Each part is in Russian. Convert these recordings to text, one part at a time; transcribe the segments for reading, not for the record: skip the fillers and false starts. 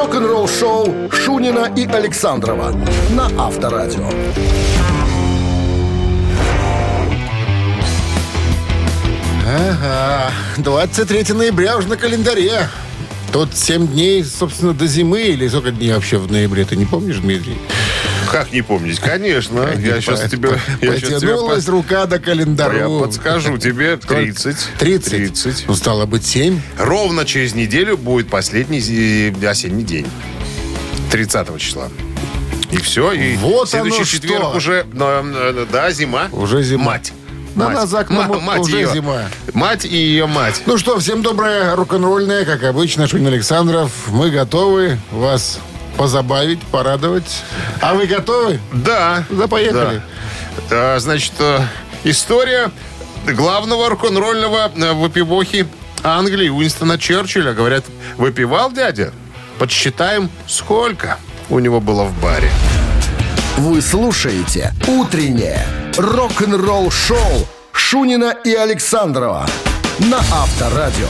рок-н-ролл-шоу Шунина и Александрова на Авторадио. Ага, 23 ноября уже на календаре. Тут 7 дней, собственно, до зимы. Или сколько дней вообще в ноябре? Ты не помнишь, Дмитрий? Как не помнить? Конечно. Потянулась рука до календаря. Я подскажу тебе. 30. Ну, стало быть, 7. Ровно через неделю будет последний осенний день. 30 числа. И все. И вот следующий четверг что? Уже да, зима. Уже зима. Мать. Мать, уже зима. Мать и ее мать. Ну что, всем доброе рок-н-ролльное, как обычно, Шунин Александров. Мы готовы вас позабавить, порадовать. А вы готовы? Да. Запоехали. Да. Значит, история главного рок-н-ролльного выпивохи Англии Уинстона Черчилля. Говорят, выпивал дядя? Подсчитаем, сколько у него было в баре. Вы слушаете «Утреннее рок-н-ролл-шоу» Шунина и Александрова на Авторадио.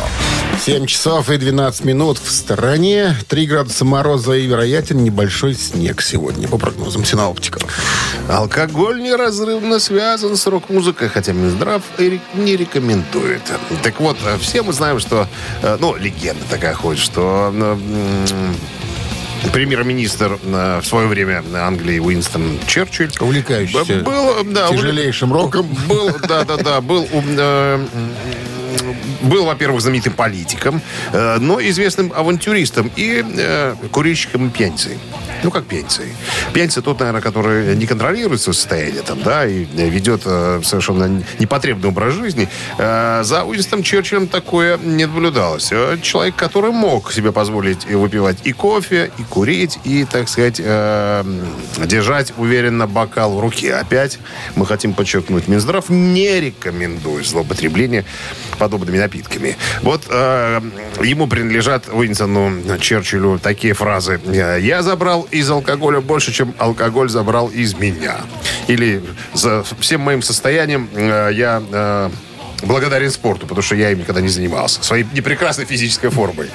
7 часов и 12 минут в стороне. 3 градуса мороза и, вероятен, небольшой снег сегодня, по прогнозам синоптиков. Алкоголь неразрывно связан с рок-музыкой, хотя Минздрав не рекомендует. Так вот, все мы знаем, что... Ну, легенда такая ходит, что... Премьер-министр в свое время Англии Уинстон Черчилль, увлекающийся тяжелейшим роком, был, во-первых, знаменитым политиком, но известным авантюристом и курильщиком и пьяницей. Ну, как пьяницей. Пьяница тот, наверное, который не контролирует свое состояние там, да, и ведет совершенно непотребный образ жизни. За Уинстоном Черчиллем такое не наблюдалось. Человек, который мог себе позволить выпивать и кофе, и курить, и, так сказать, держать уверенно бокал в руке. Опять мы хотим подчеркнуть, Минздрав не рекомендует злоупотребление подобными напитками. Вот ему принадлежат, Уинстону Черчиллю, такие фразы. «Я забрал из алкоголя больше, чем алкоголь забрал из меня». Или «За всем моим состоянием я... благодарен спорту, потому что я им никогда не занимался. Своей непрекрасной физической формой.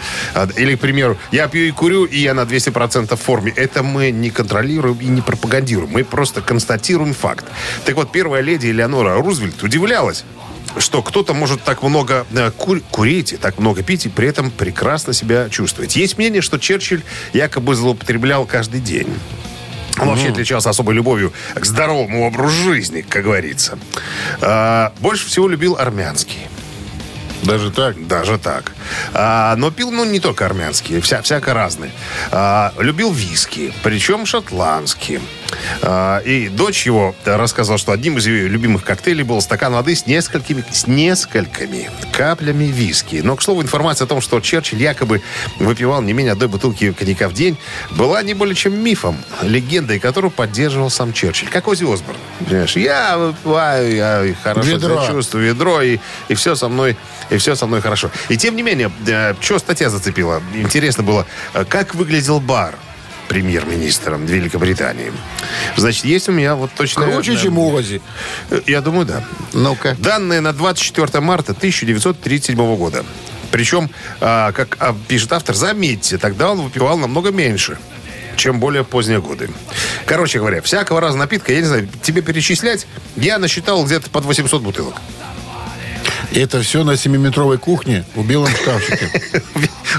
Или, к примеру, я пью и курю, и я на 200% в форме. Это мы не контролируем и не пропагандируем. Мы просто констатируем факт. Так вот, первая леди Элеонора Рузвельт удивлялась, что кто-то может так много курить и так много пить, и при этом прекрасно себя чувствовать. Есть мнение, что Черчилль якобы злоупотреблял каждый день. Он вообще отличался особой любовью к здоровому образу жизни, как говорится. Больше всего любил армянский. Даже так? Даже так. Но пил, не только армянские, всяко разные. Любил виски, причем шотландские. И дочь его рассказала, что одним из ее любимых коктейлей был стакан воды с несколькими каплями виски. Но, к слову, информация о том, что Черчилль якобы выпивал не менее одной бутылки коньяка в день, была не более чем мифом, легендой которую поддерживал сам Черчилль. Как Оззи Осборн. Понимаешь, я выпиваю, я хорошо себя чувствую, ведро, и все со мной... И все со мной хорошо. И тем не менее, что статья зацепила? Интересно было, как выглядел бар премьер-министром Великобритании. Значит, есть у меня вот точно... Круче, чем у Ози. Я думаю, да. Ну-ка. Данные на 24 марта 1937 года. Причем, как пишет автор, заметьте, тогда он выпивал намного меньше, чем более поздние годы. Короче говоря, всякого раза напитка, я не знаю, тебе перечислять, я насчитал где-то под 800 бутылок. Это все на 7-метровой кухне в белом шкафчике.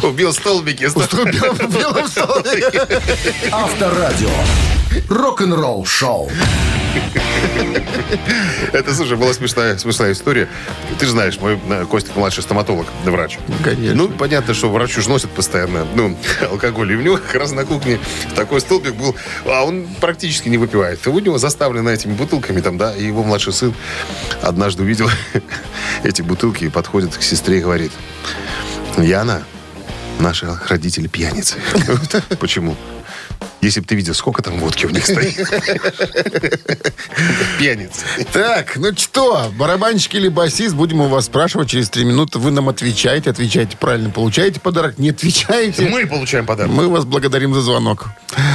Убил столбики. Уступил в белом столбике. Авторадио. Рок-н-ролл шоу. Это, слушай, была смешная история. Ты же знаешь, мой Костик младший стоматолог, врач. Конечно. Ну, понятно, что врачу же носят постоянно алкоголь. И у него как раз на кухне такой столбик был. А он практически не выпивает. И у него заставлено этими бутылками там, да. И его младший сын однажды увидел эти бутылки и подходит к сестре и говорит: «Яна, наши родители пьяницы». «Почему?» Если бы ты видел, сколько там водки у них стоит. Пьяница. Так, ну что, барабанщик или басист, будем у вас спрашивать через 3 минуты. Вы нам отвечаете правильно. Получаете подарок, не отвечаете. Мы получаем подарок. Мы вас благодарим за звонок.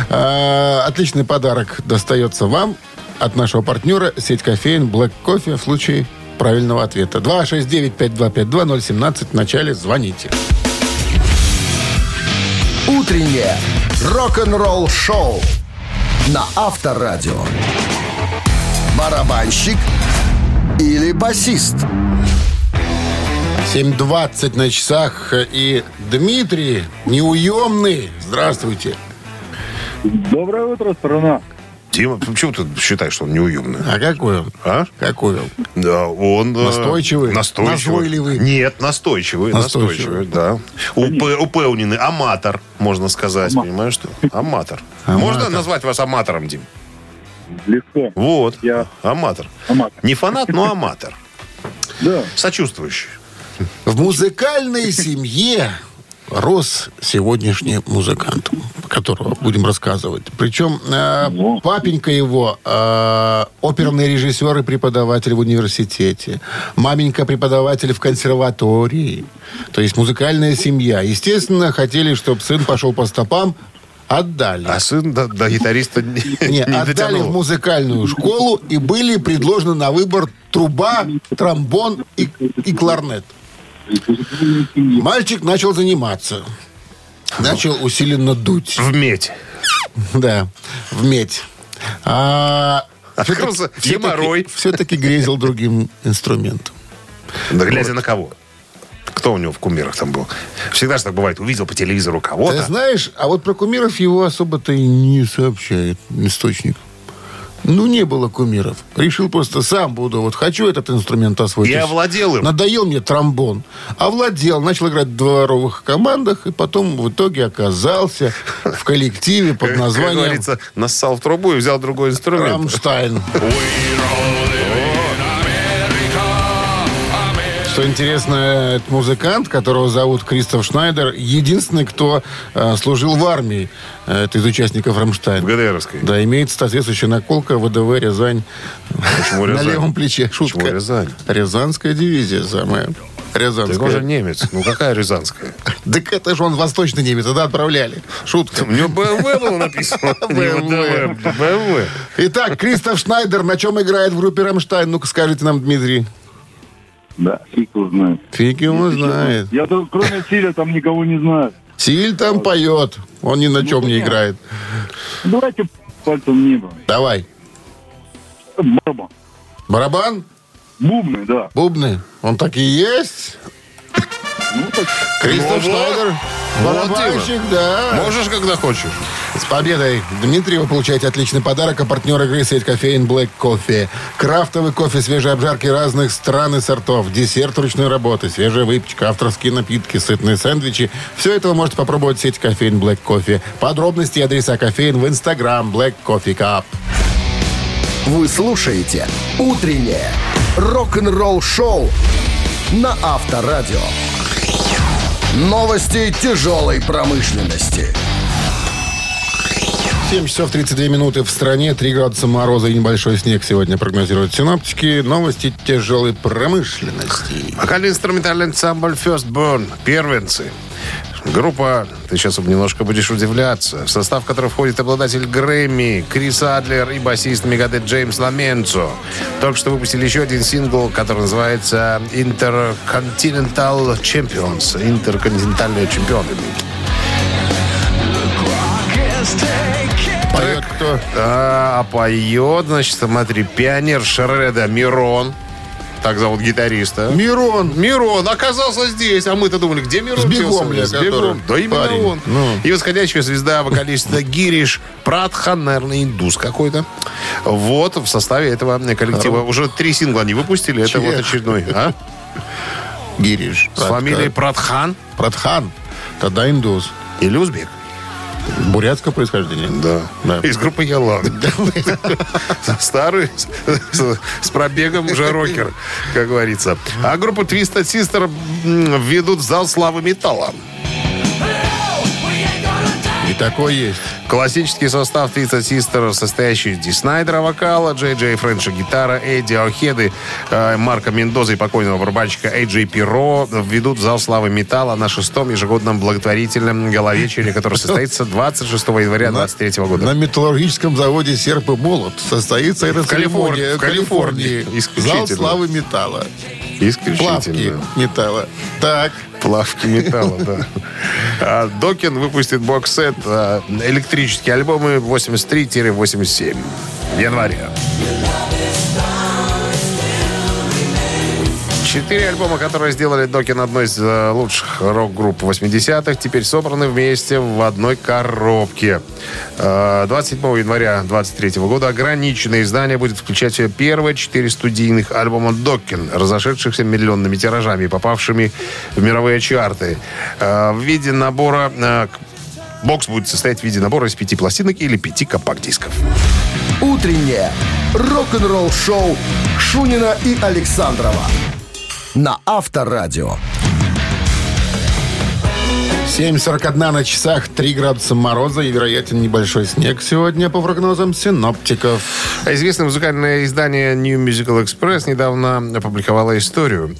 Отличный подарок достается вам от нашего партнера сеть кофеин Black Coffee в случае правильного ответа. 269-5252-017. В начале звоните. Утреннее рок-н-ролл-шоу на Авторадио. Барабанщик или басист? 7:20 на часах. И Дмитрий неуемный. Здравствуйте. Доброе утро, страна. Дима, почему ты считаешь, что он неуемный? А какой он? А? Какой он? Да, он... Настойчивый? Назойливый? Нет, настойчивый, да. Упевненный, аматор, можно сказать, понимаешь, что? Аматор. Можно назвать вас аматором, Дим? Легко. Вот, аматор. Не фанат, но аматор. Да. Сочувствующий. В музыкальной семье рос сегодняшний музыкант, о котором будем рассказывать. Причем папенька его оперный режиссер и преподаватель в университете. Маменька преподаватель в консерватории. То есть музыкальная семья. Естественно, хотели, чтобы сын пошел по стопам. Отдали. А сын до гитариста не дотянул. Отдали в музыкальную школу, и были предложены на выбор труба, тромбон и кларнет. Мальчик начал заниматься. Начал усиленно дуть. В медь. Да, в медь. Открылся геморрой. Все-таки грезил другим инструментом. Да, глядя на кого? Кто у него в кумирах там был? Всегда же так бывает. Увидел по телевизору кого-то. Ты знаешь, а вот про кумиров его особо-то и не сообщает источник. Ну, не было кумиров. Решил просто сам буду. Вот хочу этот инструмент освоить. Я овладел им. Надоел мне тромбон. Овладел. Начал играть в дворовых командах. И потом в итоге оказался в коллективе под названием... Как говорится, нассал в трубу и взял другой инструмент. Рамштайн. Что интересно, этот музыкант, которого зовут Кристоф Шнайдер, единственный, кто служил в армии из участников «Рамштайна». ГДРовской. Да, имеется соответствующая наколка ВДВ «Рязань». Почему Рязань? На левом плече. Шутка. Почему Рязань? Рязанская дивизия самая. Рязанская. Так он же немец. Ну какая рязанская? Так это же он восточный немец. Тогда отправляли. Шутка. У него БМВ было написано. БМВ. Итак, Кристоф Шнайдер на чем играет в группе «Рамштайн»? Ну-ка, скажите нам, Дмитрий. Да, фиг его знает. Фиг его знает. Я там, кроме Силя, там никого не знаю. Силь там поет. Он ни на чем не играет. Давайте пальцем в небо. Давай. Барабан. Барабан? Бубны, да. Бубны. Он так и есть. Ну, так... Кристоф Шнайдер. Барабанщик, да. Можешь, когда хочешь. С победой, Дмитрий, вы получаете отличный подарок. А партнер игры — сеть кофеин Black Coffee. Крафтовый кофе, свежие обжарки разных стран и сортов, десерт ручной работы, свежая выпечка, авторские напитки, сытные сэндвичи. Все это вы можете попробовать в сети кофеин Black Coffee. Подробности и адреса кофеин в Instagram Black Coffee Cup. Вы слушаете «Утреннее рок-н-ролл-шоу» на Авторадио. Новости тяжелой промышленности. 7 часов 32 минуты в стране. 3 градуса мороза и небольшой снег сегодня прогнозируют синоптики. Новости тяжелой промышленности. Вокально-инструментальный ансамбль First Born. Первенцы. Группа, ты сейчас немножко будешь удивляться, в состав которой входит обладатель Грэмми Крис Адлер и басист Мегадет Джеймс Ламенцо. Только что выпустили еще один сингл, который называется Intercontinental Champions. Интерконтинентальные чемпионы. Поет кто? А поет, значит, смотри, пионер шреда Мирон. Так зовут гитариста. Мирон оказался здесь. А мы-то думали, где Мирон? С бегом. Да именно парень. Он. Ну. И восходящая звезда вокалиста Гириш Прадхан, наверное, индус какой-то. Вот в составе этого коллектива. Здорово. Уже 3 сингла они выпустили. Чех. Это вот очередной. А? Гириш. С фамилией Прадхан. Прадхан. Тогда индус. Или узбек. Бурятское происхождение. Да. Из группы «Ялан». Старый, с пробегом уже рокер, как говорится. А группу «Twisted Sister» ведут в зал славы металла. И такой есть. Классический состав Twisted Sister, состоящий из Ди Снайдера вокала, Джей Джей Френша гитара, Эдди Охеды, Марка Мендоза и покойного барабанщика Эйджей Перро ведут в зал славы металла на 6-м ежегодном благотворительном галавечере, который состоится 26 января 2023 года. На металлургическом заводе «Серп и Молот» состоится эта церемония в Калифорнии. Зал славы металла. Исключительно. Плавки металла. Так. Плавки металла, да. Докин выпустит бокс-сет электрические альбомы 83-87 января. 4 альбома, которые сделали Докин одной из лучших рок-групп 80-х, теперь собраны вместе в одной коробке. 27 января 2023 года ограниченное издание будет включать в себя первые 4 студийных альбома Докин, разошедшихся миллионными тиражами, попавшими в мировые чарты. В виде набора... Бокс будет состоять в виде набора из 5 пластинок или 5 компакт-дисков. Утреннее рок-н-ролл-шоу Шунина и Александрова на Авторадио. 7:41 на часах, 3 градуса мороза и, вероятен, небольшой снег сегодня, по прогнозам синоптиков. Известное музыкальное издание New Musical Express недавно опубликовало историю,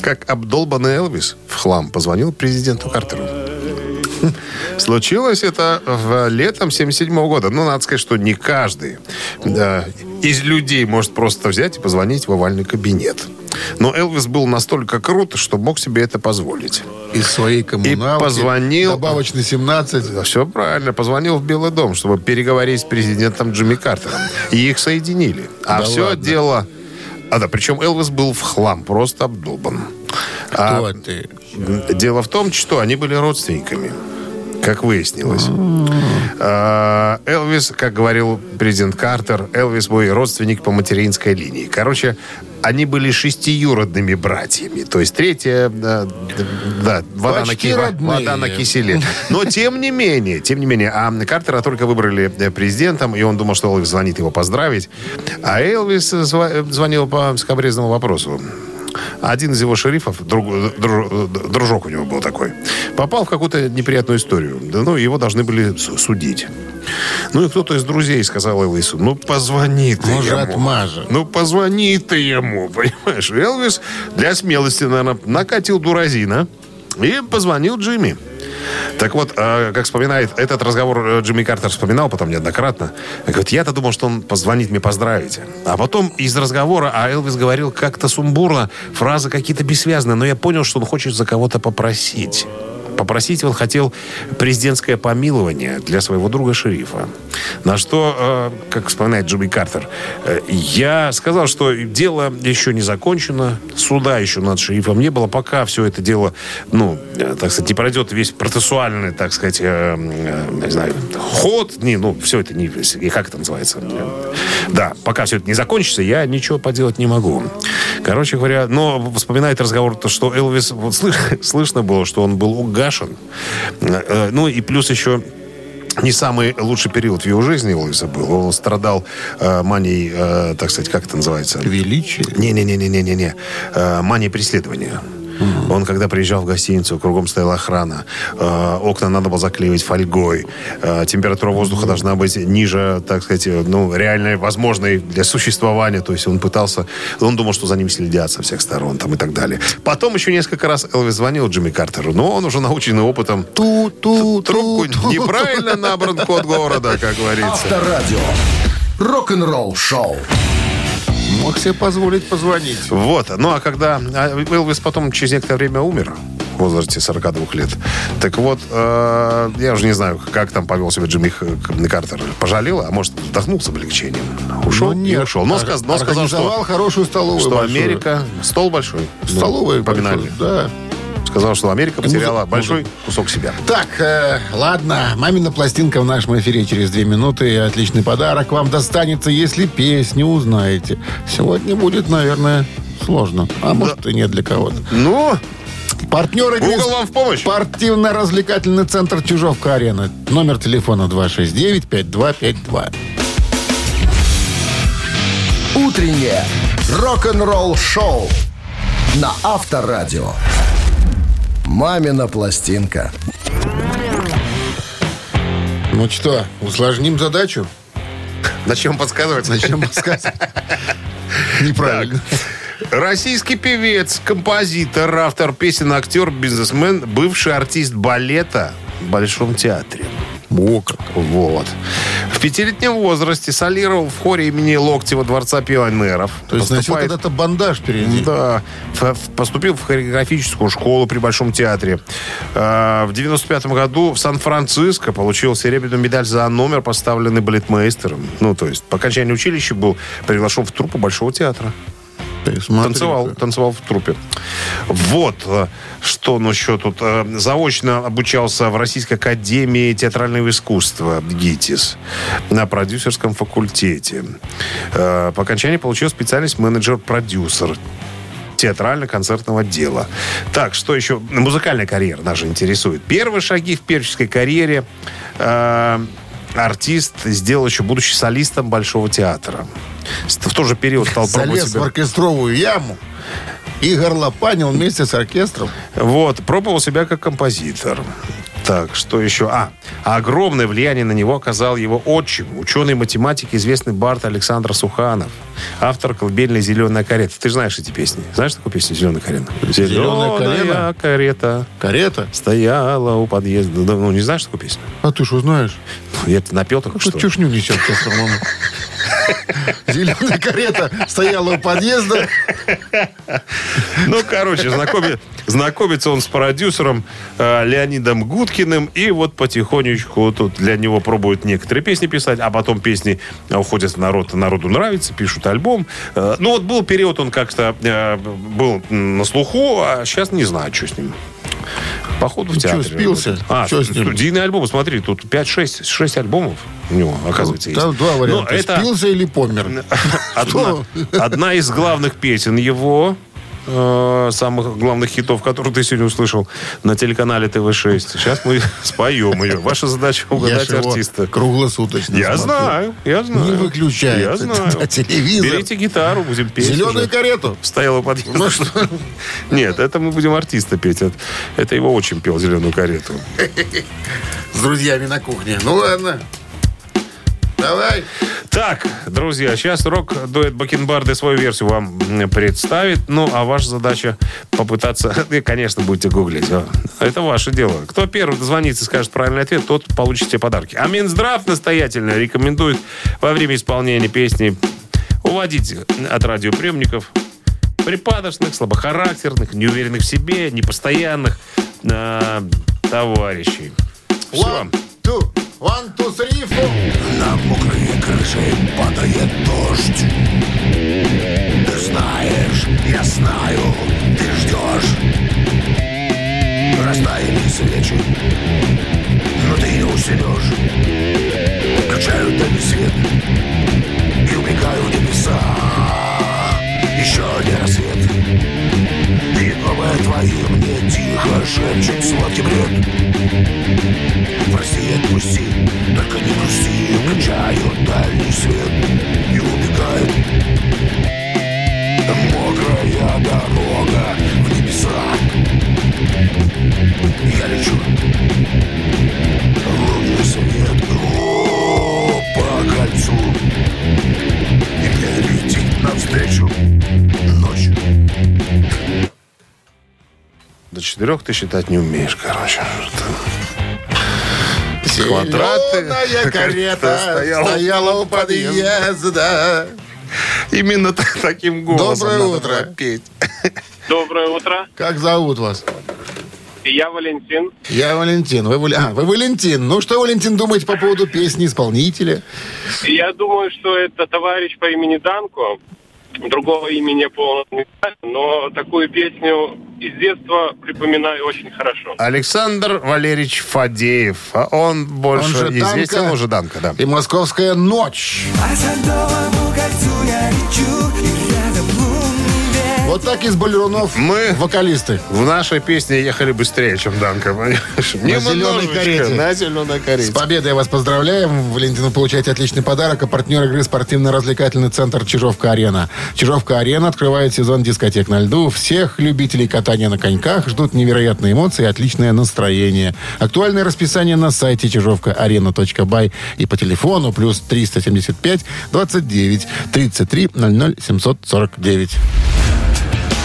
как обдолбанный Элвис в хлам позвонил президенту Картеру. Случилось это в летом 1977 года. Ну, надо сказать, что не каждый из людей может просто взять и позвонить в овальный кабинет. Но Элвис был настолько крут, что мог себе это позволить. Из своей коммуналки. И позвонил... Добавочный 17. Все правильно. Позвонил в Белый дом, чтобы переговорить с президентом Джимми Картером. И их соединили. А да все ладно. Дело... А да, причем Элвис был в хлам, просто обдолбан. Кто ты? Дело в том, что они были родственниками, как выяснилось. Элвис, как говорил президент Картер, Элвис мой родственник по материнской линии. Короче, они были 6-юродными братьями. То есть третья... Да, вода на киселе. Но тем не менее, а Картера только выбрали президентом, и он думал, что Элвис звонит его поздравить. А Элвис звонил по скабрезному вопросу. Один из его шерифов, дружок у него был такой, попал в какую-то неприятную историю. Ну, его должны были судить. Ну, и кто-то из друзей сказал Элвису, позвони ты ему, понимаешь? Элвис для смелости, наверное, накатил дуразина и позвонил Джимми. Так вот, как вспоминает, этот разговор Джимми Картер вспоминал потом неоднократно. Говорит, я-то думал, что он позвонит мне поздравить. А потом из разговора, Элвис говорил как-то сумбурно, фразы какие-то бессвязные, но я понял, что он хочет за кого-то попросить. Попросить он хотел президентское помилование для своего друга-шерифа. На что, как вспоминает Джимми Картер, я сказал, что дело еще не закончено, суда еще над шерифом не было, пока все это дело, не пройдет весь процессуальный, ход, все это не, как это называется? Да, пока все это не закончится, я ничего поделать не могу. Короче говоря, но вспоминает разговор, что Элвис, вот слышно было, что он был угашен. Ну и плюс еще не самый лучший период в его жизни Элвиса был. Он страдал манией, как это называется? Величие? Не-не-не-не-не-не. Манией преследования. Он, когда приезжал в гостиницу, кругом стояла охрана, окна надо было заклеивать фольгой, температура воздуха должна быть ниже, реальной, возможной для существования. То есть он пытался... Он думал, что за ним следят со всех сторон там, и так далее. Потом еще несколько раз Элвис звонил Джимми Картеру, но он уже наученный опытом. Трубку неправильно набран код города, как говорится. Авторадио. Рок-н-ролл шоу. Мог себе позволить позвонить. Вот. Ну, а когда Элвис потом через некоторое время умер, в возрасте 42 лет, так вот, я уже не знаю, как там повел себя Джимми Картер. Пожалел, а может, вздохнул с облегчением. Ушел и ушел. Но сказал, что... хорошую столовую что большую. Америка... Стол большой. Столовая большой, да. Сказал, что Америка потеряла большой кусок себя. Так, ладно. «Мамина пластинка» в нашем эфире через 2 минуты. Отличный подарок вам достанется, если песню узнаете. Сегодня будет, наверное, сложно. А может, и нет для кого-то. Ну... Партнер игры спортивно-развлекательный центр «Чижовка-арена». Номер телефона 269-5252. Утреннее рок-н-ролл-шоу на Авторадио. «Мамина пластинка». Ну что, усложним задачу? Зачем подсказывать? Неправильно. Российский певец, композитор, автор песен, актер, бизнесмен, бывший артист балета в Большом театре. Вот. В пятилетнем возрасте солировал в хоре имени Локтева Дворца пионеров. То есть носил когда-то бандаж впереди. Да. Поступил в хореографическую школу при Большом театре. В 95-м году в Сан-Франциско получил серебряную медаль за номер, поставленный балетмейстером. Ну, то есть по окончании училища был приглашен в труппу Большого театра. Танцевал в труппе. Вот что еще тут. Заочно обучался в Российской академии театрального искусства ГИТИС на продюсерском факультете. По окончании получил специальность менеджер-продюсер театрально-концертного отдела. Так, что еще? Музыкальная карьера даже интересует. Первые шаги в певческой карьере артист сделал еще, будучи солистом Большого театра. В тот же период стал пробовать себя. Залез в оркестровую яму и горлопанил вместе с оркестром. Вот, пробовал себя как композитор. Так, что еще? Огромное влияние на него оказал его отчим, ученый-математик, известный бард Александр Суханов, автор колыбельной «Зеленая карета». Ты же знаешь эти песни. Знаешь такую песню «Зеленая карета»? «Зеленая карета». Карета? Стояла у подъезда. Да, ну, не знаешь такую песню? А ты что знаешь? Я-то напел только что. Чушню несет сейчас, по-моему. «Зеленая карета» стояла у подъезда. Ну, короче, знакомится он с продюсером Леонидом Гудкиным. И вот потихонечку тут для него пробуют некоторые песни писать. А потом песни уходят в народ. Народу нравится, пишут альбом. Ну, вот был период, он как-то был на слуху. А сейчас не знаю, что с ним. Походу в театре. Что, спился? Студийные альбомы. Смотри, тут 5-6 альбомов у него, оказывается, есть. Там два варианта. Это... Спился или помер? Одна из главных песен его, самых главных хитов, которые ты сегодня услышал на телеканале ТВ-6. Сейчас мы споем ее. Ваша задача угадать артиста. Круглосуточно. Я знаю. Не выключается. Я знаю. Телевизор. Берите гитару, будем петь. «Зеленую карету». Стояла подъезд. Ну что? Нет, это мы будем артиста петь. Это его отчим пел «Зеленую карету». С друзьями на кухне. Ну ладно. Давай. Так, друзья, сейчас рок-дуэт Бакенбарды свою версию вам представит. Ну, а ваша задача попытаться... И, конечно, будете гуглить. Это ваше дело. Кто первый дозвонится и скажет правильный ответ, тот получит все подарки. А Минздрав настоятельно рекомендует во время исполнения песни уводить от радиоприемников припадочных, слабохарактерных, неуверенных в себе, непостоянных товарищей. Все. 1, 2, 3, 4. На мокрые крыши падает дождь. Ты знаешь, я знаю, ты ждешь. Растаяли свечи, но ты не усидешь. Включаю дальний свет и убегаю в небеса. Еще один рассвет, и новые твои мне тихо шепчут сладкий бред. Прости, отпусти, только не грусти. Включаю дальний свет и убегаю. Мокрая дорога в небеса. Я лечу в лунный свет. По кольцу и мне летит навстречу ночь. До 4 ты считать не умеешь, короче. Квадраты. «Зеленая карета» стояла у подъезда. Именно таким голосом. Доброе утро. Петь. Доброе утро. Как зовут вас? Я Валентин. Я Валентин. Вы Валентин. Ну, что, Валентин, думаете по поводу песни исполнителя? Я думаю, что это товарищ по имени Данко. Другого имени полного не знаю, но такую песню из детства припоминаю очень хорошо. Александр Валерьевич Фадеев. Он больше известен, уже Данко, да. И «Московская ночь». Вот так из балерунов мы вокалисты. В нашей песне ехали быстрее, чем Данко. На «Зеленой карете». С победой вас поздравляем. Валентин, вы получаете отличный подарок. А партнер игры — спортивно-развлекательный центр «Чижовка-арена». «Чижовка-арена» открывает сезон дискотек на льду. Всех любителей катания на коньках ждут невероятные эмоции и отличное настроение. Актуальное расписание на сайте чижовка-арена.бай и по телефону +375 29 33 00 749.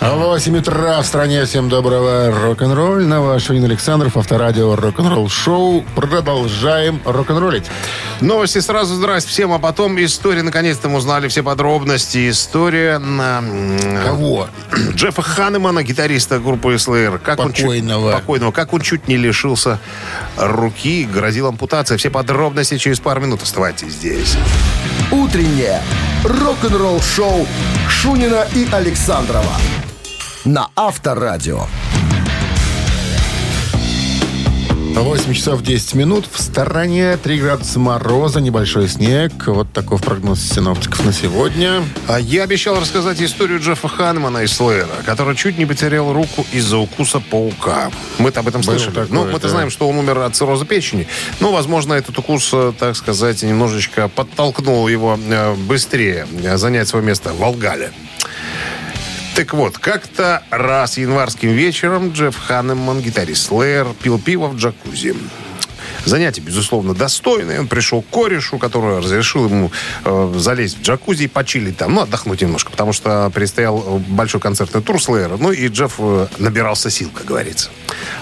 8 утра в стране. Всем доброго рок-н-ролльного. Шунин Александров, Авторадио Рок-н-ролл Шоу. Продолжаем рок-н-роллить. Новости сразу, здрасте всем, а потом история. Наконец-то мы узнали все подробности. История... Кого? Джеффа Ханемана, гитариста группы Slayer. Покойного. Как он чуть не лишился руки, грозил ампутация. Все подробности через пару минут. Оставайтесь здесь. Утреннее рок-н-ролл-шоу Шунина и Александрова на Авторадио. 8 часов 10 минут. В стороне 3 градуса мороза, небольшой снег. Вот такой прогноз синоптиков на сегодня. А я обещал рассказать историю Джеффа Ханемана из Слэйра, который чуть не потерял руку из-за укуса паука. Мы-то об этом слышали. Мы-то знаем, что он умер от цирроза печени. Но, возможно, этот укус, так сказать, немножечко подтолкнул его быстрее занять свое место в Алгале. Так вот, как-то раз январским вечером Джефф Ханеман, гитарист Slayer, пил пиво в джакузи. Занятие, безусловно, достойное. Он пришел к корешу, который разрешил ему залезть в джакузи и почилить там. Ну, отдохнуть немножко, потому что предстоял большой концертный тур Slayer. Ну, и Джефф набирался сил, как говорится.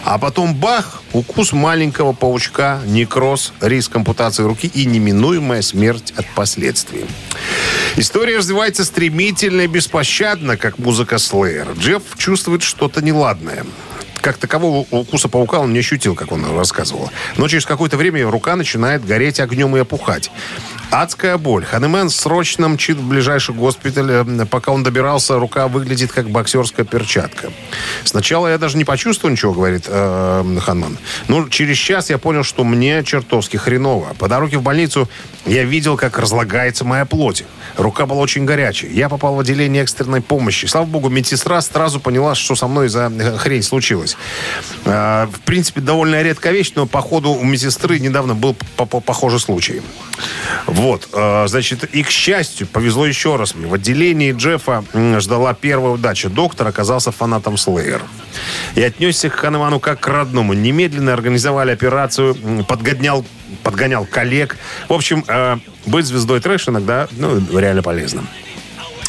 А потом бах, укус маленького паучка, некроз, риск ампутации руки и неминуемая смерть от последствий. История развивается стремительно и беспощадно, как музыка Slayer. Джефф чувствует что-то неладное. Как такового укуса паука он не ощутил, как он рассказывал. Но через какое-то время рука начинает гореть огнем и опухать. Адская боль. Ханеман срочно мчит в ближайший госпиталь. Пока он добирался, рука выглядит как боксерская перчатка. «Сначала я даже не почувствовал ничего», — говорит Ханеман. «Но через час я понял, что мне чертовски хреново. По дороге в больницу я видел, как разлагается моя плоть. Рука была очень горячей. Я попал в отделение экстренной помощи. Слава богу, медсестра сразу поняла, что со мной за хрень случилось. В принципе, довольно редкая вещь, но, походу, у медсестры недавно был похожий случай». Вот, значит, и, к счастью, повезло еще раз мне. В отделении Джеффа ждала первая удача. Доктор оказался фанатом Slayer. И отнесся к Ханеману как к родному. Немедленно организовали операцию, подгонял коллег. В общем, быть звездой трэша иногда, реально полезно.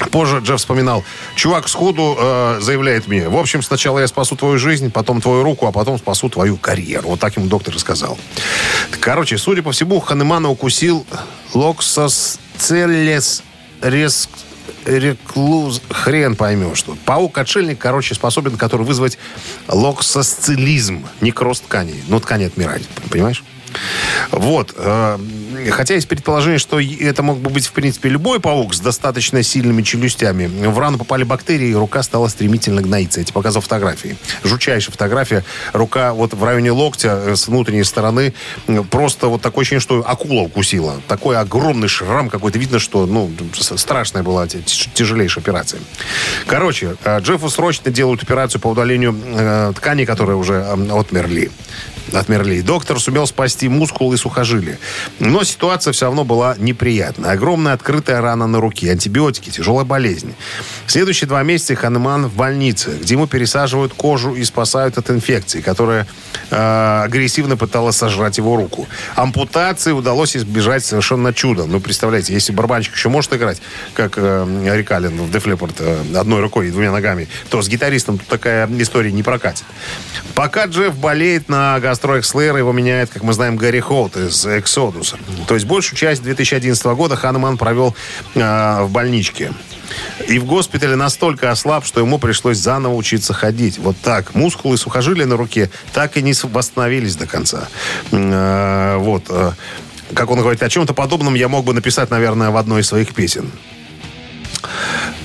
Позже Джефф вспоминал. Чувак сходу заявляет мне: в общем, сначала я спасу твою жизнь, потом твою руку, а потом спасу твою карьеру. Вот так ему доктор и сказал. Короче, судя по всему, Ханемана укусил локсосцеллез реклуз... Хрен поймешь что. Паук-отшельник, способен, который вызвать локсосцилизм, некроз тканей. Но ткани отмирали, понимаешь? Вот. Хотя есть предположение, что это мог бы быть, в принципе, любой паук с достаточно сильными челюстями. В рану попали бактерии, и рука стала стремительно гноиться. Я тебе показал фотографии. Жутчайшая фотография. Рука вот в районе локтя с внутренней стороны. Просто вот такое ощущение, что акула укусила. Такой огромный шрам какой-то. Видно, что, страшная была тяжелейшая операция. Джеффу срочно делают операцию по удалению тканей, которые уже отмерли. Доктор сумел спасти мускулы и сухожилия. Но ситуация все равно была неприятная. Огромная открытая рана на руке, антибиотики, тяжелая болезнь. Следующие 2 месяца Ханеман в больнице, где ему пересаживают кожу и спасают от инфекции, которая агрессивно пыталась сожрать его руку. Ампутации удалось избежать совершенно чудом. Ну, представляете, если барабанщик еще может играть, как Рик Аллен в Def Leppard, одной рукой и 2 ногами, то с гитаристом тут такая история не прокатит. Пока Джефф болеет на гастролях Slayer, его меняет, как мы знаем, Гэри Холт из Exodus. То есть большую часть 2011 года Ханеман провел в больничке. И в госпитале настолько ослаб, что ему пришлось заново учиться ходить. Вот так. Мускулы и сухожилия на руке так и не восстановились до конца. Как он говорит, о чем-то подобном я мог бы написать, наверное, в одной из своих песен.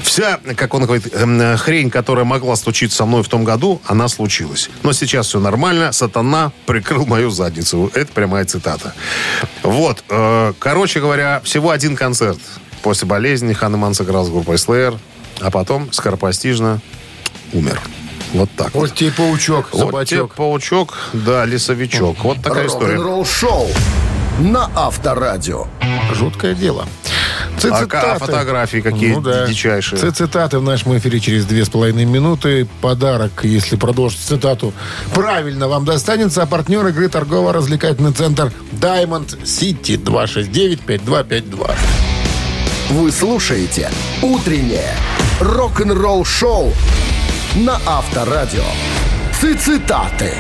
Вся, как он говорит, хрень, которая могла случиться со мной в том году, она случилась. Но сейчас все нормально. Сатана прикрыл мою задницу. Это прямая цитата. Вот. Всего 1 концерт. После болезни Ханеман сыграл с группой Slayer, а потом скоропостижно умер. Вот так вот. Вот тебе паучок, собачок. Вот тебе паучок, да, лесовичок. Вот такая история. Рок-н-ролл-шоу на Авторадио. Жуткое дело. Цитаты. А фотографии какие дичайшие. Цитаты в нашем эфире через 2,5 минуты. Подарок, если продолжить цитату, правильно вам достанется. А партнер игры торгово-развлекательный центр Diamond City. 269-5252. Вы слушаете «Утреннее рок-н-ролл-шоу» на Авторадио. Цитаты.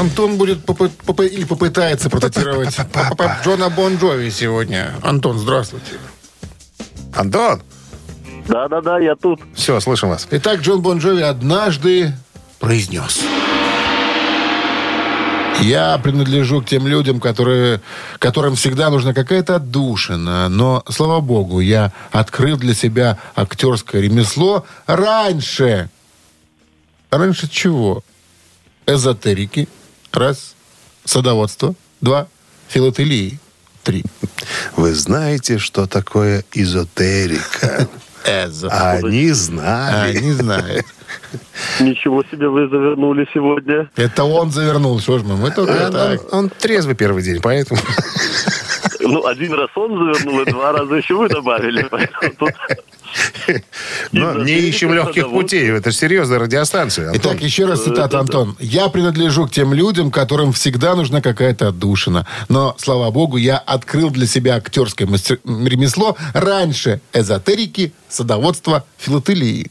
Антон будет попытается процитировать Джона Бон Джови сегодня. Антон, здравствуйте. Антон? Да, я тут. Все, слышим вас. Итак, Джон Бон Джови однажды произнес: я принадлежу к тем людям, которым всегда нужна какая-то отдушина. Но, слава богу, я открыл для себя актерское ремесло раньше. Раньше чего? Эзотерики. 1. Садоводство. 2. Филателии. 3. Вы знаете, что такое эзотерика? Они знают. Ничего себе вы завернули сегодня. Это он завернул. Что ж мы только так. Он трезвый первый день, поэтому... Ну, один раз он завернул, и 2 раза еще вы добавили. Не ищем легких путей. Это же серьезная радиостанция. Итак, еще раз цитата, Антон. Я принадлежу к тем людям, которым всегда нужна какая-то отдушина. Но, слава богу, я открыл для себя актерское ремесло раньше эзотерики, садоводства, филателии.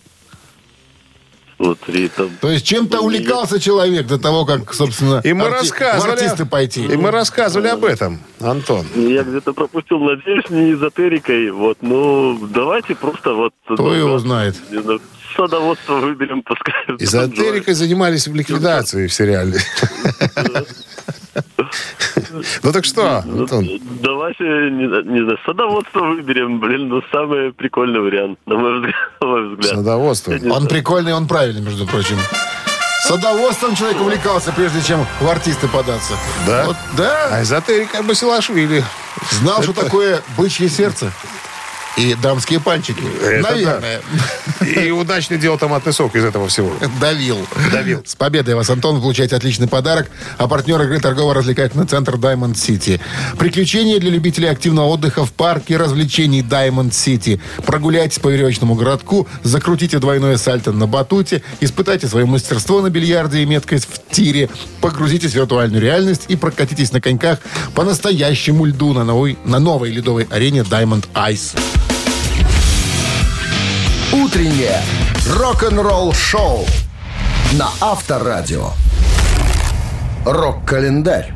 Смотри, там... То есть чем-то увлекался человек до того, как, собственно, артисты пойти. И мы рассказывали об этом, Антон. Я где-то пропустил, надеюсь, не эзотерикой. Вот, ну, давайте просто вот... Кто его знает? Садоводство выберем, пускай. Эзотерикой занимались в ликвидации в сериале. Ну так что, Антон? Давайте, не знаю, садоводство выберем. Блин, ну самый прикольный вариант, на мой взгляд. Садоводство. Он прикольный, он правильный, между прочим. Садоводством человек увлекался, прежде чем в артисты податься. Да? Вот, да. А эзотерика Басилашвили. Знал, что такое бычье сердце. И дамские пальчики. Это наверное. Да. И удачно делал томатный сок из этого всего. Давил. С победой вас, Антон. Вы получаете отличный подарок. А партнер игры торгово-развлекательный центр Diamond City. Приключения для любителей активного отдыха в парке развлечений Diamond City. Прогуляйтесь по веревочному городку, закрутите двойное сальто на батуте, испытайте свое мастерство на бильярде и меткость в тире, погрузитесь в виртуальную реальность и прокатитесь на коньках по настоящему льду на новой ледовой арене Diamond Ice. Утреннее рок-н-ролл-шоу на Авторадио. Рок-календарь.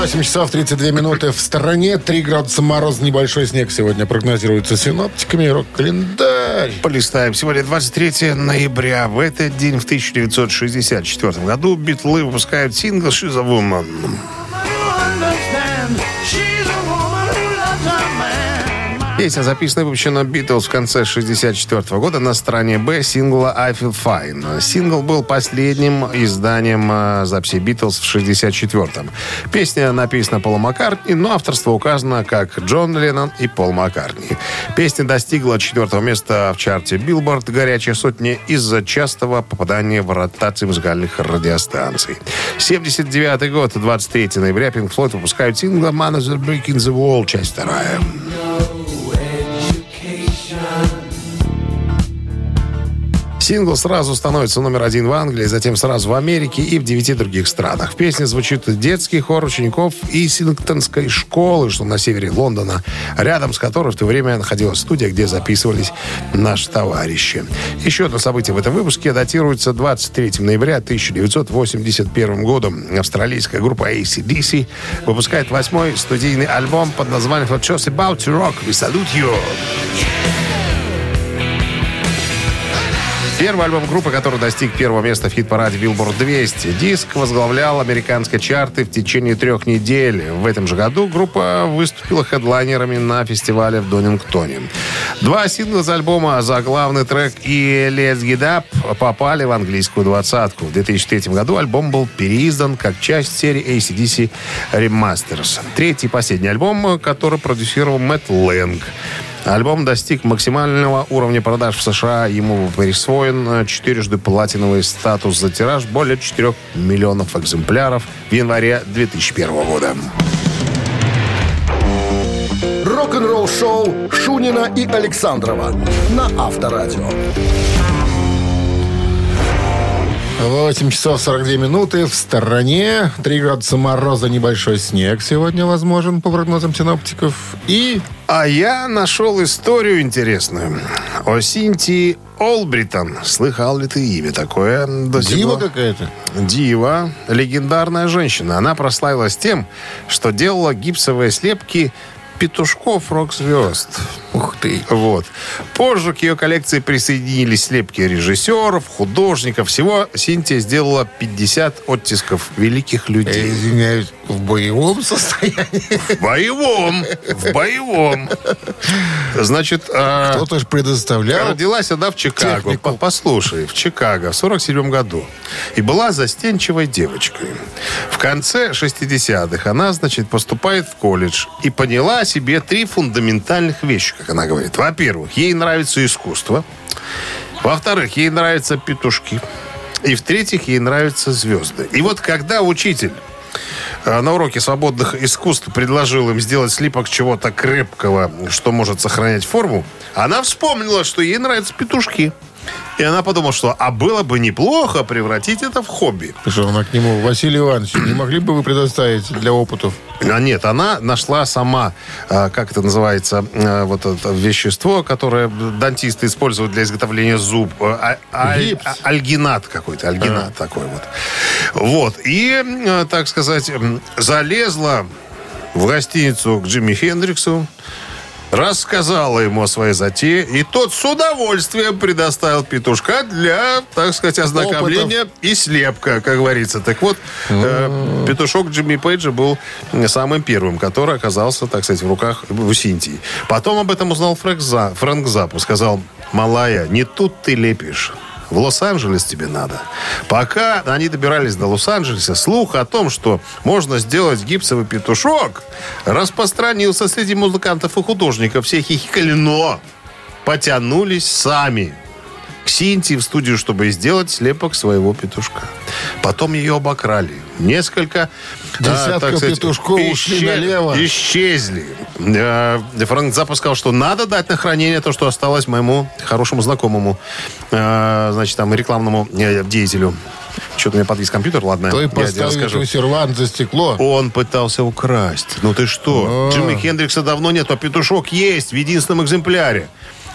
8 часов 32 минуты в стране. 3 градуса мороз, небольшой снег сегодня прогнозируется синоптиками. Рок-календарь. Полистаем. Сегодня 23 ноября. В этот день, в 1964 году, Битлы выпускают сингл «She's a Woman». Песня записана и выпущена «Битлз» в конце 1964 года на стороне «Б» сингла «I Feel Fine». Сингл был последним изданием записи «Битлз» в 1964-м. Песня написана Полом Маккартни, но авторство указано как Джон Леннон и Пол Маккартни. Песня достигла 4-го места в чарте «Билборд» «Горячая сотня» из-за частого попадания в ротации музыкальных радиостанций. 79-й год, 23 ноября, Pink Floyd выпускают сингл «Man is Breaking the Wall», часть 2-я. Сингл сразу становится номер 1 в Англии, затем сразу в Америке и в 9 других странах. В песне звучит детский хор учеников Исингтонской школы, что на севере Лондона, рядом с которой в то время находилась студия, где записывались наши товарищи. Еще одно событие в этом выпуске датируется 23 ноября 1981 годом. Австралийская группа AC/DC выпускает 8-й студийный альбом под названием «What's Just About to Rock». We salute you! Первый альбом группы, который достиг первого места в хит-параде Billboard 200. Диск возглавлял американские чарты в течение 3 недель. В этом же году группа выступила хедлайнерами на фестивале в Донингтоне. 2 сингла с альбома «Заглавный трек» и «Let's Get Up» попали в английскую двадцатку. В 2003 году альбом был переиздан как часть серии AC/DC Remasters. 3-й и последний альбом, который продюсировал Мэтт Лэнг. Альбом достиг максимального уровня продаж в США. Ему присвоен 4-жды платиновый статус за тираж более 4 миллионов экземпляров в январе 2001 года. Рок-н-ролл шоу Шунина и Александрова на Авторадио. 8 часов 42 минуты. В стороне 3 градуса мороза, небольшой снег сегодня возможен, по прогнозам синоптиков. А я нашел историю интересную о Синтии Олбритон. Слыхал ли ты имя такое? Дива какая-то? Дива. Легендарная женщина. Она прославилась тем, что делала гипсовые слепки петушков рок-звезд. Ух ты. Вот. Позже к ее коллекции присоединились слепки режиссеров, художников. Всего Синтия сделала 50 оттисков великих людей. Я извиняюсь, в боевом состоянии? В боевом. Значит, кто-то же предоставлял. Родилась она в Чикаго. Технику. Послушай, в Чикаго в 47 году. И была застенчивой девочкой. В конце 60-х она, значит, поступает в колледж и поняла себе три фундаментальных вещи, как она говорит. Во-первых, ей нравится искусство. Во-вторых, ей нравятся петушки. И в-третьих, ей нравятся звезды. И вот когда учитель на уроке свободных искусств предложил им сделать слепок чего-то крепкого, что может сохранять форму, она вспомнила, что ей нравятся петушки. И она подумала, что было бы неплохо превратить это в хобби. Пришла она к нему: Василий Иванович, не могли бы вы предоставить для опытов? Нет, она нашла сама, как это называется, вот это вещество, которое дантисты используют для изготовления зуб. Альгинат какой-то, такой вот. Вот, и, так сказать, залезла в гостиницу к Джимми Хендриксу, рассказала ему о своей затее, и тот с удовольствием предоставил петушка для, так сказать, ознакомления опытов и слепка, как говорится. Так вот, петушок Джимми Пейджа был самым первым, который оказался, так сказать, в руках у Синтии. Потом об этом узнал Фрэнк Заппа. Сказал: малая, не тут ты лепишь. В Лос-Анджелес тебе надо. Пока они добирались до Лос-Анджелеса, слух о том, что можно сделать гипсовый петушок, распространился среди музыкантов и художников. Все хихикали, но потянулись сами к Синтии в студию, чтобы сделать слепок своего петушка. Потом ее обокрали. Несколько десятков петушков ушли налево. Исчезли. Франк Заппа сказал, что надо дать на хранение то, что осталось моему хорошему знакомому, значит, там, рекламному деятелю. Что-то у меня подвис компьютер, ладно. Ты поставил сервант за стекло. Он пытался украсть. Ну ты что? Джимми Хендрикса давно нет, а петушок есть в единственном экземпляре.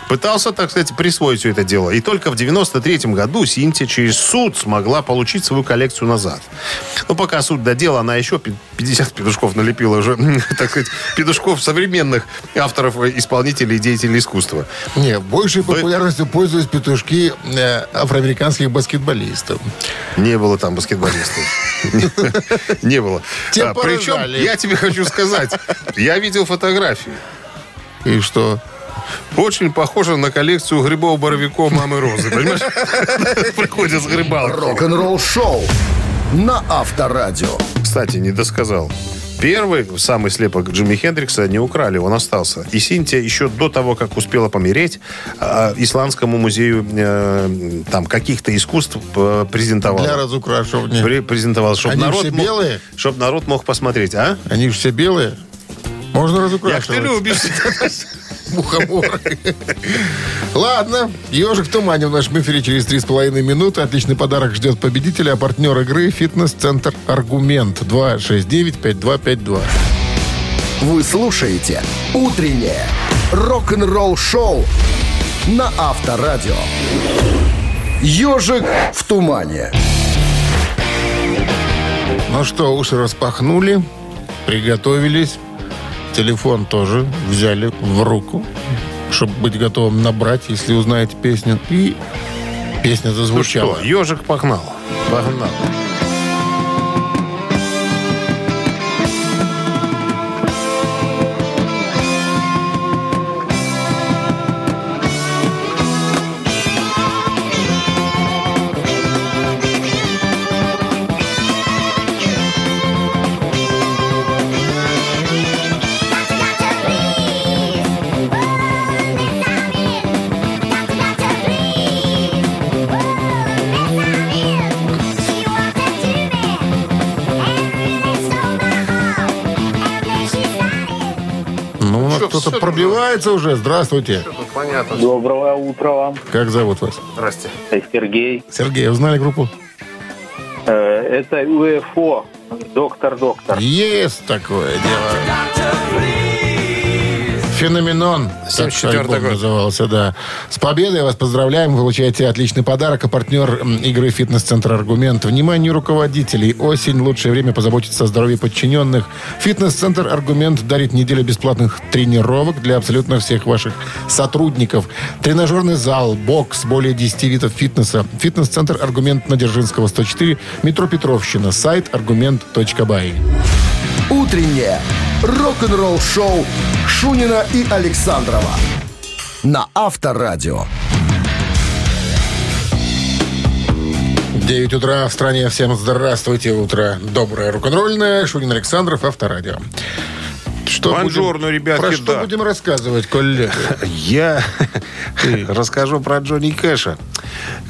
Пытался, так сказать, присвоить все это дело. И только в 93-м году Синтия через суд смогла получить свою коллекцию назад. Но пока суд додела, она еще 50 петушков налепила уже, так сказать, петушков современных авторов, исполнителей и деятелей искусства. Нет, большей популярностью пользуются петушки афроамериканских баскетболистов. Не было там баскетболистов. Не было. Причем, я тебе хочу сказать, я видел фотографии. И что? Очень похоже на коллекцию грибов-боровиков мамы Розы. Понимаешь? Приходят с грибалки. Рок-н-ролл шоу на Авторадио. Кстати, не досказал. Первый, самый слепок Джимми Хендрикса не украли, он остался. И Синтия еще до того, как успела помереть, Исландскому музею там каких-то искусств презентовала. Для разукрашивания. Презентовала, чтобы народ мог посмотреть. А? Они же все белые. Можно разукрашивать. Как ты любишь. Мухоморы. Ладно. «Ежик в тумане» в нашем эфире через 3,5 минуты. Отличный подарок ждет победителя. А партнер игры — фитнес-центр «Аргумент». 269-5252. Вы слушаете «Утреннее рок-н-ролл-шоу» на Авторадио. «Ежик в тумане». Ну что, уши распахнули, приготовились. Телефон тоже взяли в руку, чтобы быть готовым набрать, если узнаете песню. И песня зазвучала. Ну что, ежик погнал. Погнал. Кто-то пробивается уже. Здравствуйте. Понятно. Доброго утра вам. Как зовут вас? Здравствуйте. Сергей. Сергей, узнали группу? Это УФО, доктор. Есть такое дело. Феноменон. 74-й год назывался, да. С победой вас поздравляем. Вы получаете отличный подарок. А партнер игры «Фитнес-центр Аргумент». Вниманию руководителей. Осень – лучшее время позаботиться о здоровье подчиненных. «Фитнес-центр Аргумент» дарит неделю бесплатных тренировок для абсолютно всех ваших сотрудников. Тренажерный зал, бокс, более 10 видов фитнеса. «Фитнес-центр Аргумент» на Дзержинского, 104, метро Петровщина. Сайт argument.by. Утреннее рок-н-ролл-шоу Шунина и Александрова на Авторадио. 9 утра в стране. Всем здравствуйте. Утро доброе, рок-н-ролльное. Шунин, Александров, Авторадио. Бонжурно, ребятки. Про что будем рассказывать, коллега? Я расскажу про Джонни Кэша.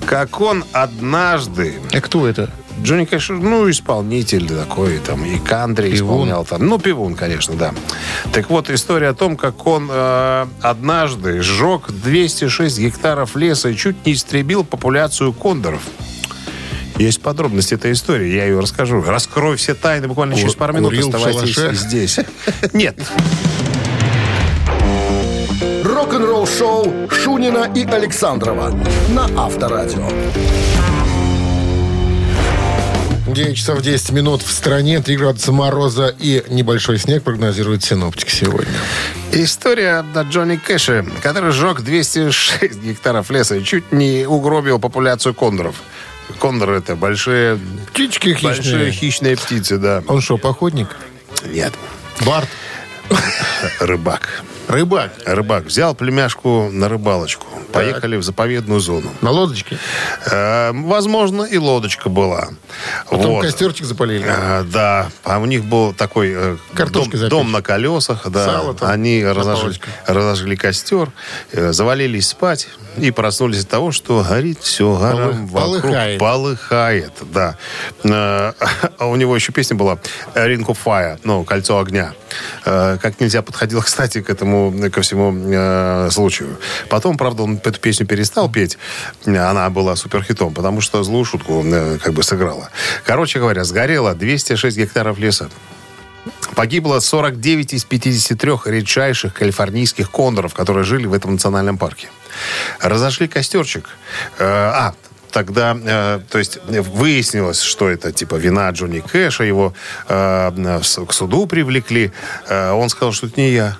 Как он однажды... А кто это? Джонни Кэш, ну, исполнитель такой, там, и кантри исполнял там. Ну, певун, конечно, да. Так вот, история о том, как он однажды сжег 206 гектаров леса и чуть не истребил популяцию кондоров. Есть подробности этой истории, я ее расскажу. Раскрою все тайны буквально через пару минут. Оставайтесь здесь. Нет. Рок-н-ролл шоу Шунина и Александрова на Авторадио. 9 часов 10 минут в стране, 3 градуса мороза и небольшой снег прогнозирует синоптик сегодня. История о Джонни Кэше, который сжег 206 гектаров леса и чуть не угробил популяцию кондоров. Кондоры — это большие... Птички хищные. Большие хищные птицы, да. Он что, походник? Нет. Бард? Рыбак. Рыбак? Рыбак. Взял племяшку на рыбалочку. Так. Поехали в заповедную зону. На лодочке? Возможно, и лодочка была. Потом вот. Костерчик запалили. Да. А у них был такой дом на колесах. Да. Сало там. Они разожгли костер, завалились спать и проснулись от того, что горит все, гора вокруг полыхает. Да. А у него еще песня была «Ring of Fire», ну, «Кольцо огня». Как нельзя подходил, кстати, к этому, ко всему случаю. Потом, правда, он эту песню перестал петь. Она была суперхитом, потому что злую шутку как бы сыграла. Короче говоря, сгорело 206 гектаров леса. Погибло 49 из 53 редчайших калифорнийских кондоров, которые жили в этом национальном парке. Разожгли костерчик. Тогда, то есть, выяснилось, что это, типа, вина Джонни Кэша, его к суду привлекли. Он сказал, что это не я.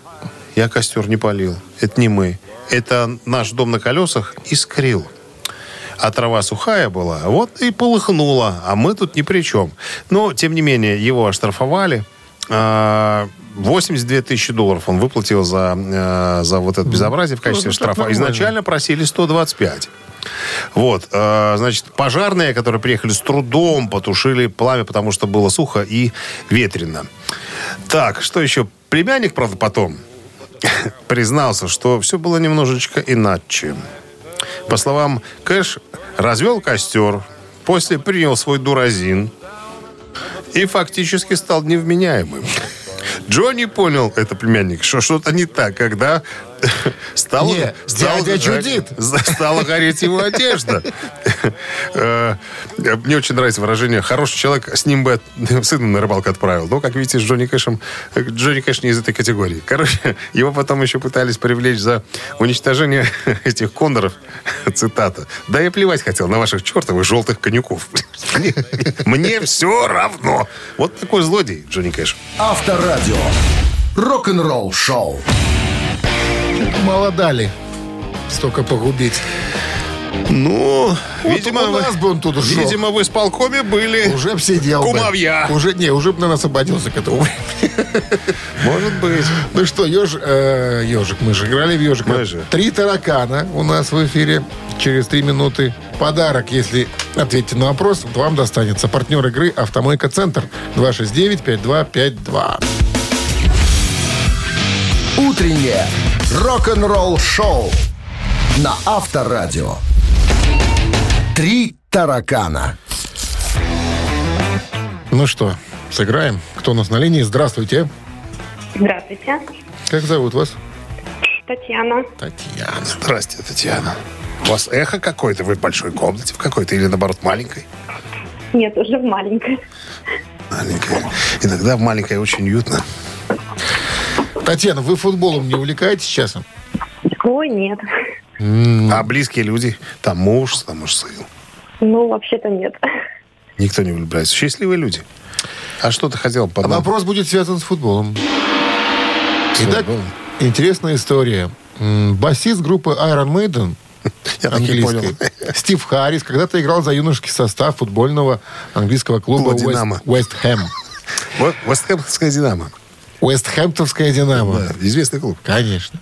Я костер не палил. Это не мы. Это наш дом на колесах искрил. А трава сухая была, вот и полыхнула. А мы тут ни при чем. Но, тем не менее, его оштрафовали. 82 тысячи $82,000 он выплатил за вот это безобразие в качестве штрафа. Изначально просили 125. Вот, значит, пожарные, которые приехали, с трудом потушили пламя, потому что было сухо и ветрено. Так, что еще? Племянник, правда, потом признался, что все было немножечко иначе. По словам Кэш, развел костер, после принял свой дуразин и фактически стал невменяемым. Джонни понял, это племянник, что что-то не так, когда стала гореть его одежда. Мне очень нравится выражение «хороший человек, с ним бы сына на рыбалку отправил». Но, как видите, с Джонни Кэшем... Джонни Кэш не из этой категории. Короче, его потом еще пытались привлечь за уничтожение этих кондоров. Цитата. «Да я плевать хотел на ваших чертовых желтых конюков. Мне все равно». Вот такой злодей Джонни Кэш. Авторадио. Рок-н-ролл шоу. Мало дали столько погубить. Ну, вот видимо, у нас бы он тут ушел. Видимо, в исполкоме были уже кумовья. Уже бы на нас ободился к этому. Может быть. Ну что, ежик, мы же играли в ежика. Три таракана у нас в эфире через 3 минуты. Подарок, если ответите на вопрос, вам достанется. Партнер игры «Автомойка Центр». 269-5252. Утреннее рок-н-ролл шоу на Авторадио. Три таракана. Ну что, сыграем? Кто у нас на линии? Здравствуйте. Здравствуйте. Как зовут вас? Татьяна. Татьяна. Здрасте, Татьяна. У вас эхо какое-то? Вы в большой комнате в какой-то или, наоборот, маленькой? Нет, уже в маленькой. Маленькая. Иногда в маленькой очень уютно. Татьяна, вы футболом не увлекаетесь часом? Ой, нет. А близкие люди? Там муж, там сын? Ну, вообще-то нет. Никто не влюбляется. Счастливые люди. А что ты хотел подумать? Вопрос будет связан с футболом. Итак, интересная история. Басист группы Iron Maiden, английский, Стив Харрис, когда-то играл за юношеский состав футбольного английского клуба West Ham. Вестхэмская «Динамо». Уэстхэмптонская «Динамо». Да, известный клуб. Конечно.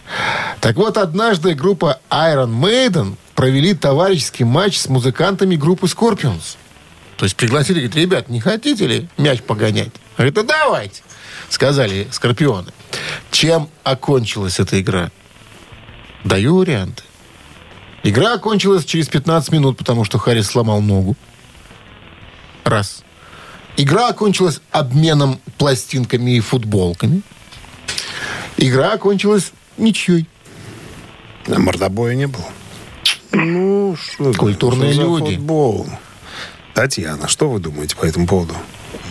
Так вот, однажды группа Iron Maiden провели товарищеский матч с музыкантами группы Scorpions. То есть пригласили, говорит, ребят, не хотите ли мяч погонять? Говорит, ну давайте, сказали скорпионы. Чем окончилась эта игра? Даю варианты. Игра окончилась через 15 минут, потому что Харрис сломал ногу. Раз. Игра окончилась обменом пластинками и футболками. Игра окончилась ничьей. А мордобоя не было. Ну, что культурные что люди. Футбол. Татьяна, что вы думаете по этому поводу?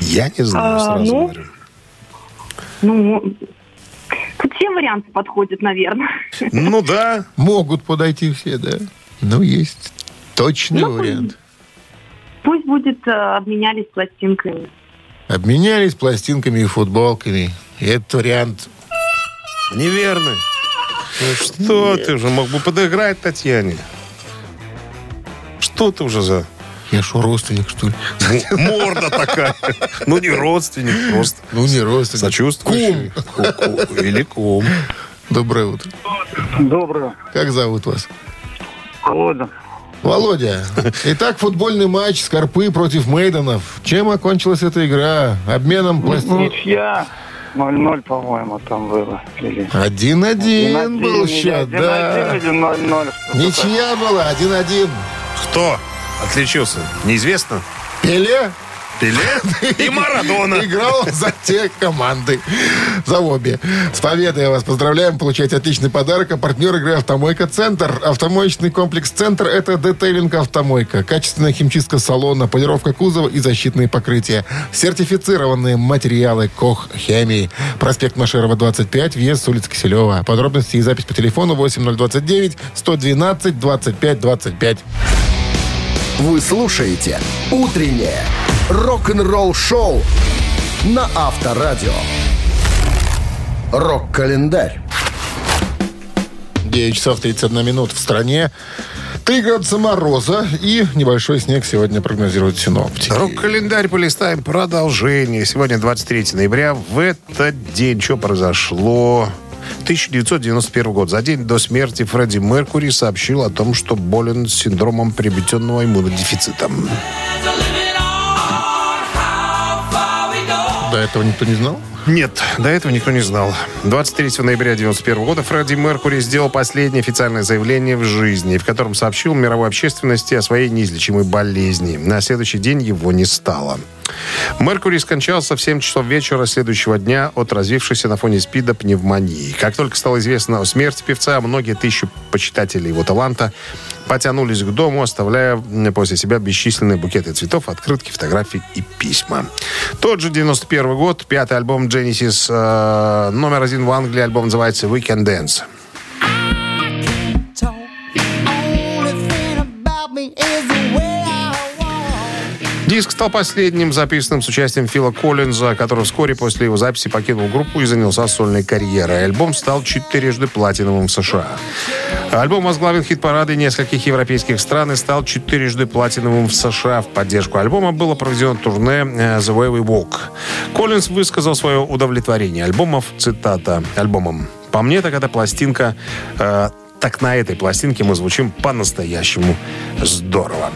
Я не знаю, сразу говорю. Ну, тут все варианты подходят, наверное. Ну да. Могут подойти все, да. Ну, есть точный вариант. Пусть будет обменялись пластинками. Обменялись пластинками и футболками. И этот вариант неверный. Ну что ты уже мог бы подыграть Татьяне? Что ты уже за... Я что, родственник, что ли? Морда такая. Ну, не родственник просто. Ну, не родственник. Сочувствующий. Кум. Или кум. Доброе утро. Доброе. Как зовут вас? Володя. Володя, итак, футбольный матч Скорпы против Мейденов. Чем окончилась эта игра? Обменом пластинок? Ничья. 0-0, по-моему, там было. 1-1 был счет, да. 1-1 или 0-0. Ничья была, 1-1. Кто отличился? Неизвестно. Пеле и Марадона. Играл за те команды. За обе. С победой вас поздравляем. Получайте отличный подарок. А партнер игры «Автомойка Центр». Автомоечный комплекс «Центр» — это детейлинг «Автомойка». Качественная химчистка салона, полировка кузова и защитные покрытия. Сертифицированные материалы «Кох Хемии». Проспект Машерова, 25, въезд с улицы Киселева. Подробности и запись по телефону 8029-112-25-25. Вы слушаете «Утреннее рок-н-ролл-шоу» на Авторадио. Рок-календарь. 9 часов 31 минут в стране. 3 градуса мороза и небольшой снег сегодня прогнозируют синоптики. Рок-календарь полистаем. Продолжение. Сегодня 23 ноября. В этот день что произошло? 1991 год. За день до смерти Фредди Меркьюри сообщил о том, что болен синдромом приобретенного иммунодефицита. До этого никто не знал? Нет, до этого никто не знал. 23 ноября 1991 года Фредди Меркьюри сделал последнее официальное заявление в жизни, в котором сообщил мировой общественности о своей неизлечимой болезни. На следующий день его не стало. Меркьюри скончался в 7 часов вечера следующего дня от развившейся на фоне СПИДа пневмонии. Как только стало известно о смерти певца, многие тысячи почитателей его таланта потянулись к дому, оставляя после себя бесчисленные букеты цветов, открытки, фотографии и письма. Тот же 91 год, 5-й альбом Genesis, номер 1 в Англии. Альбом называется «We Can Dance». Диск стал последним записанным с участием Фила Коллинза, который вскоре после его записи покинул группу и занялся сольной карьерой. Альбом стал 4-трижды платиновым в США. Альбом возглавил хит-парады нескольких европейских стран и стал 4-трижды платиновым в США. В поддержку альбома было проведено турне «The Way We Walk». Коллинз высказал свое удовлетворение альбомом. «По мне, так эта пластинка... Так на этой пластинке мы звучим по-настоящему здорово».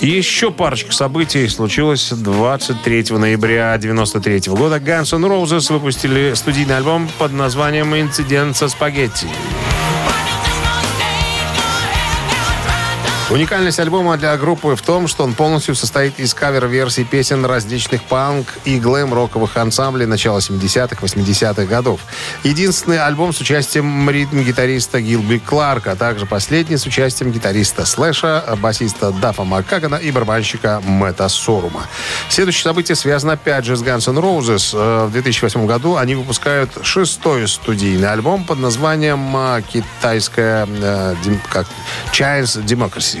Еще парочка событий случилось 23 ноября 1993 года. Guns N' Roses выпустили студийный альбом под названием «Инцидент со спагетти». Уникальность альбома для группы в том, что он полностью состоит из кавер-версий песен различных панк и глэм-роковых ансамблей начала 70-х, 80-х годов. Единственный альбом с участием ритм-гитариста Гилби Кларка, а также последний с участием гитариста Слэша, басиста Даффа Маккагана и барабанщика Мэтта Сорума. Следующее событие связано опять же с Guns N' Roses. В 2008 году они выпускают 6-й студийный альбом под названием «Китайская Chinese Democracy».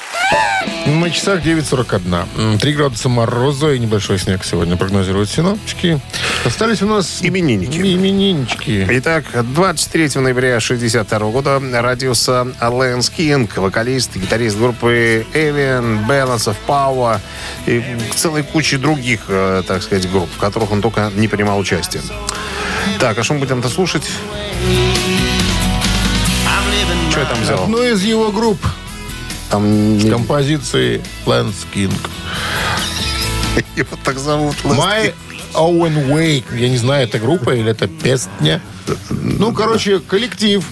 На часах 9:41. 3 градуса мороза и небольшой снег сегодня прогнозируют синоптики. Остались у нас именинники. Итак, 23 ноября 1962 года родился Лэнс Кинг, вокалист, гитарист группы Alien, Balance of Power и целой кучи других, так сказать, групп, в которых он только не принимал участие. Так, а что мы будем-то слушать? Что я там взял? Одну из его групп. Там... композиции Лэнс Кинг. Его так зовут. My Own Way. Я не знаю, это группа или это песня. Ну, короче, коллектив,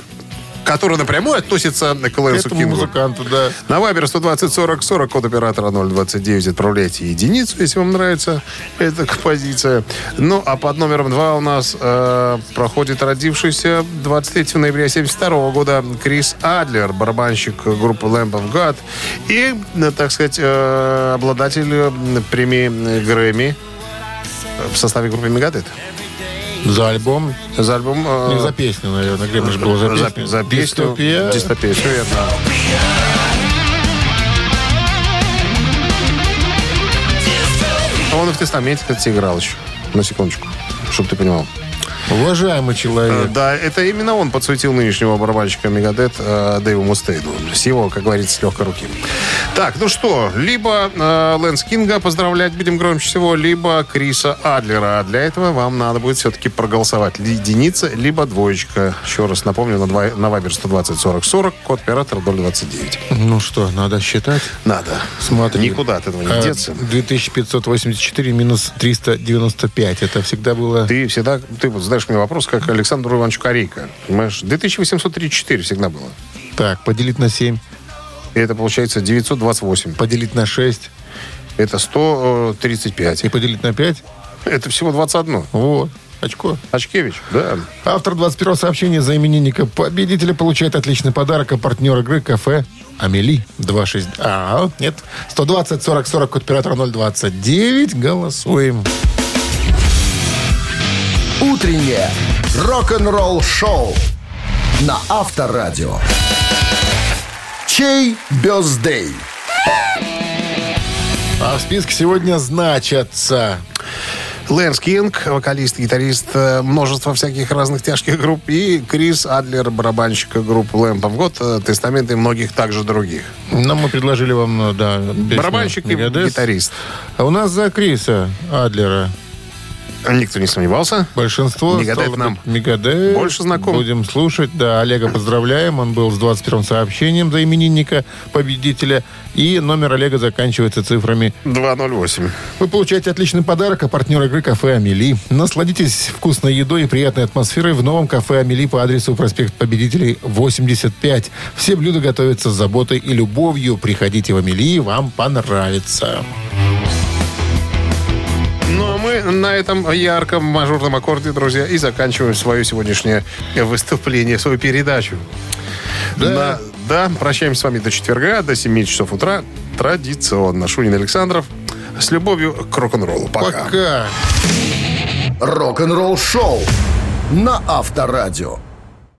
который напрямую относится к Лэнсу Кингу. Музыканту, да. На Вайбер 120-40-40, код оператора 029, отправляйте единицу, если вам нравится эта композиция. Ну, а под номером 2 у нас проходит родившийся 23 ноября 1972 года Крис Адлер, барабанщик группы Lamb of God и, так сказать, обладатель премии Грэмми в составе группы Megadeth. За альбом? За альбом... не за песню, наверное. Грэмми же было за песню. За песню. Дистопия. Дистопия, все верно. Он и в «Тестаменте», кстати, играл еще. На секундочку, чтобы ты понимал. Уважаемый человек. Да, это именно он подсуетил нынешнего барабанщика Megadeth Дэйву Мустейну. С его, как говорится, с легкой руки. Так, ну что, либо Лэнс Кинга поздравлять будем громче всего, либо Криса Адлера. А для этого вам надо будет все-таки проголосовать. Единица, либо двоечка. Еще раз напомню, на Вайбер 120-40-40, код оператора 029. Ну что, надо считать? Надо. Смотри. Никуда от этого не деться. 2584 минус 395. Это всегда было... Ты вот задаешь мне вопрос, как Александру Ивановичу Корейко. Понимаешь? 2834 всегда было. Так, поделить на 7. И это получается 928. Поделить на 6. Это 135. И поделить на 5. Это всего 21. Вот. Очко. Очкевич, да. Автор 21-го сообщения за именинника победителя получает отличный подарок, а партнер игры — кафе «Амели». 120-40-40, код оператора 029. Голосуем. Утреннее рок-н-ролл-шоу на Авторадио. Чей бёздей? А в списке сегодня значатся... Лэнс Кинг, вокалист, гитарист множества всяких разных тяжких групп, и Крис Адлер, барабанщик группы Lamb of God, «Тестамент» и многих также других. Нам мы предложили вам, да, барабанщик и гитарист. А у нас за Криса Адлера... Никто не сомневался. Большинство. Megadeth нам. Megadeth. Больше знаком. Будем слушать. Да, Олега поздравляем. Он был с 21-м сообщением за именинника победителя. И номер Олега заканчивается цифрами 208. Вы получаете отличный подарок, а партнер игры — кафе «Амели». Насладитесь вкусной едой и приятной атмосферой в новом кафе «Амели» по адресу проспект Победителей, 85. Все блюда готовятся с заботой и любовью. Приходите в «Амели», вам понравится. Ну, а мы на этом ярком мажорном аккорде, друзья, и заканчиваем свое сегодняшнее выступление, свою передачу. Да. Да, прощаемся с вами до четверга, до 7 часов утра. Традиционно. Шунин, Александров. С любовью к рок-н-роллу. Пока. Рок-н-ролл шоу на Авторадио.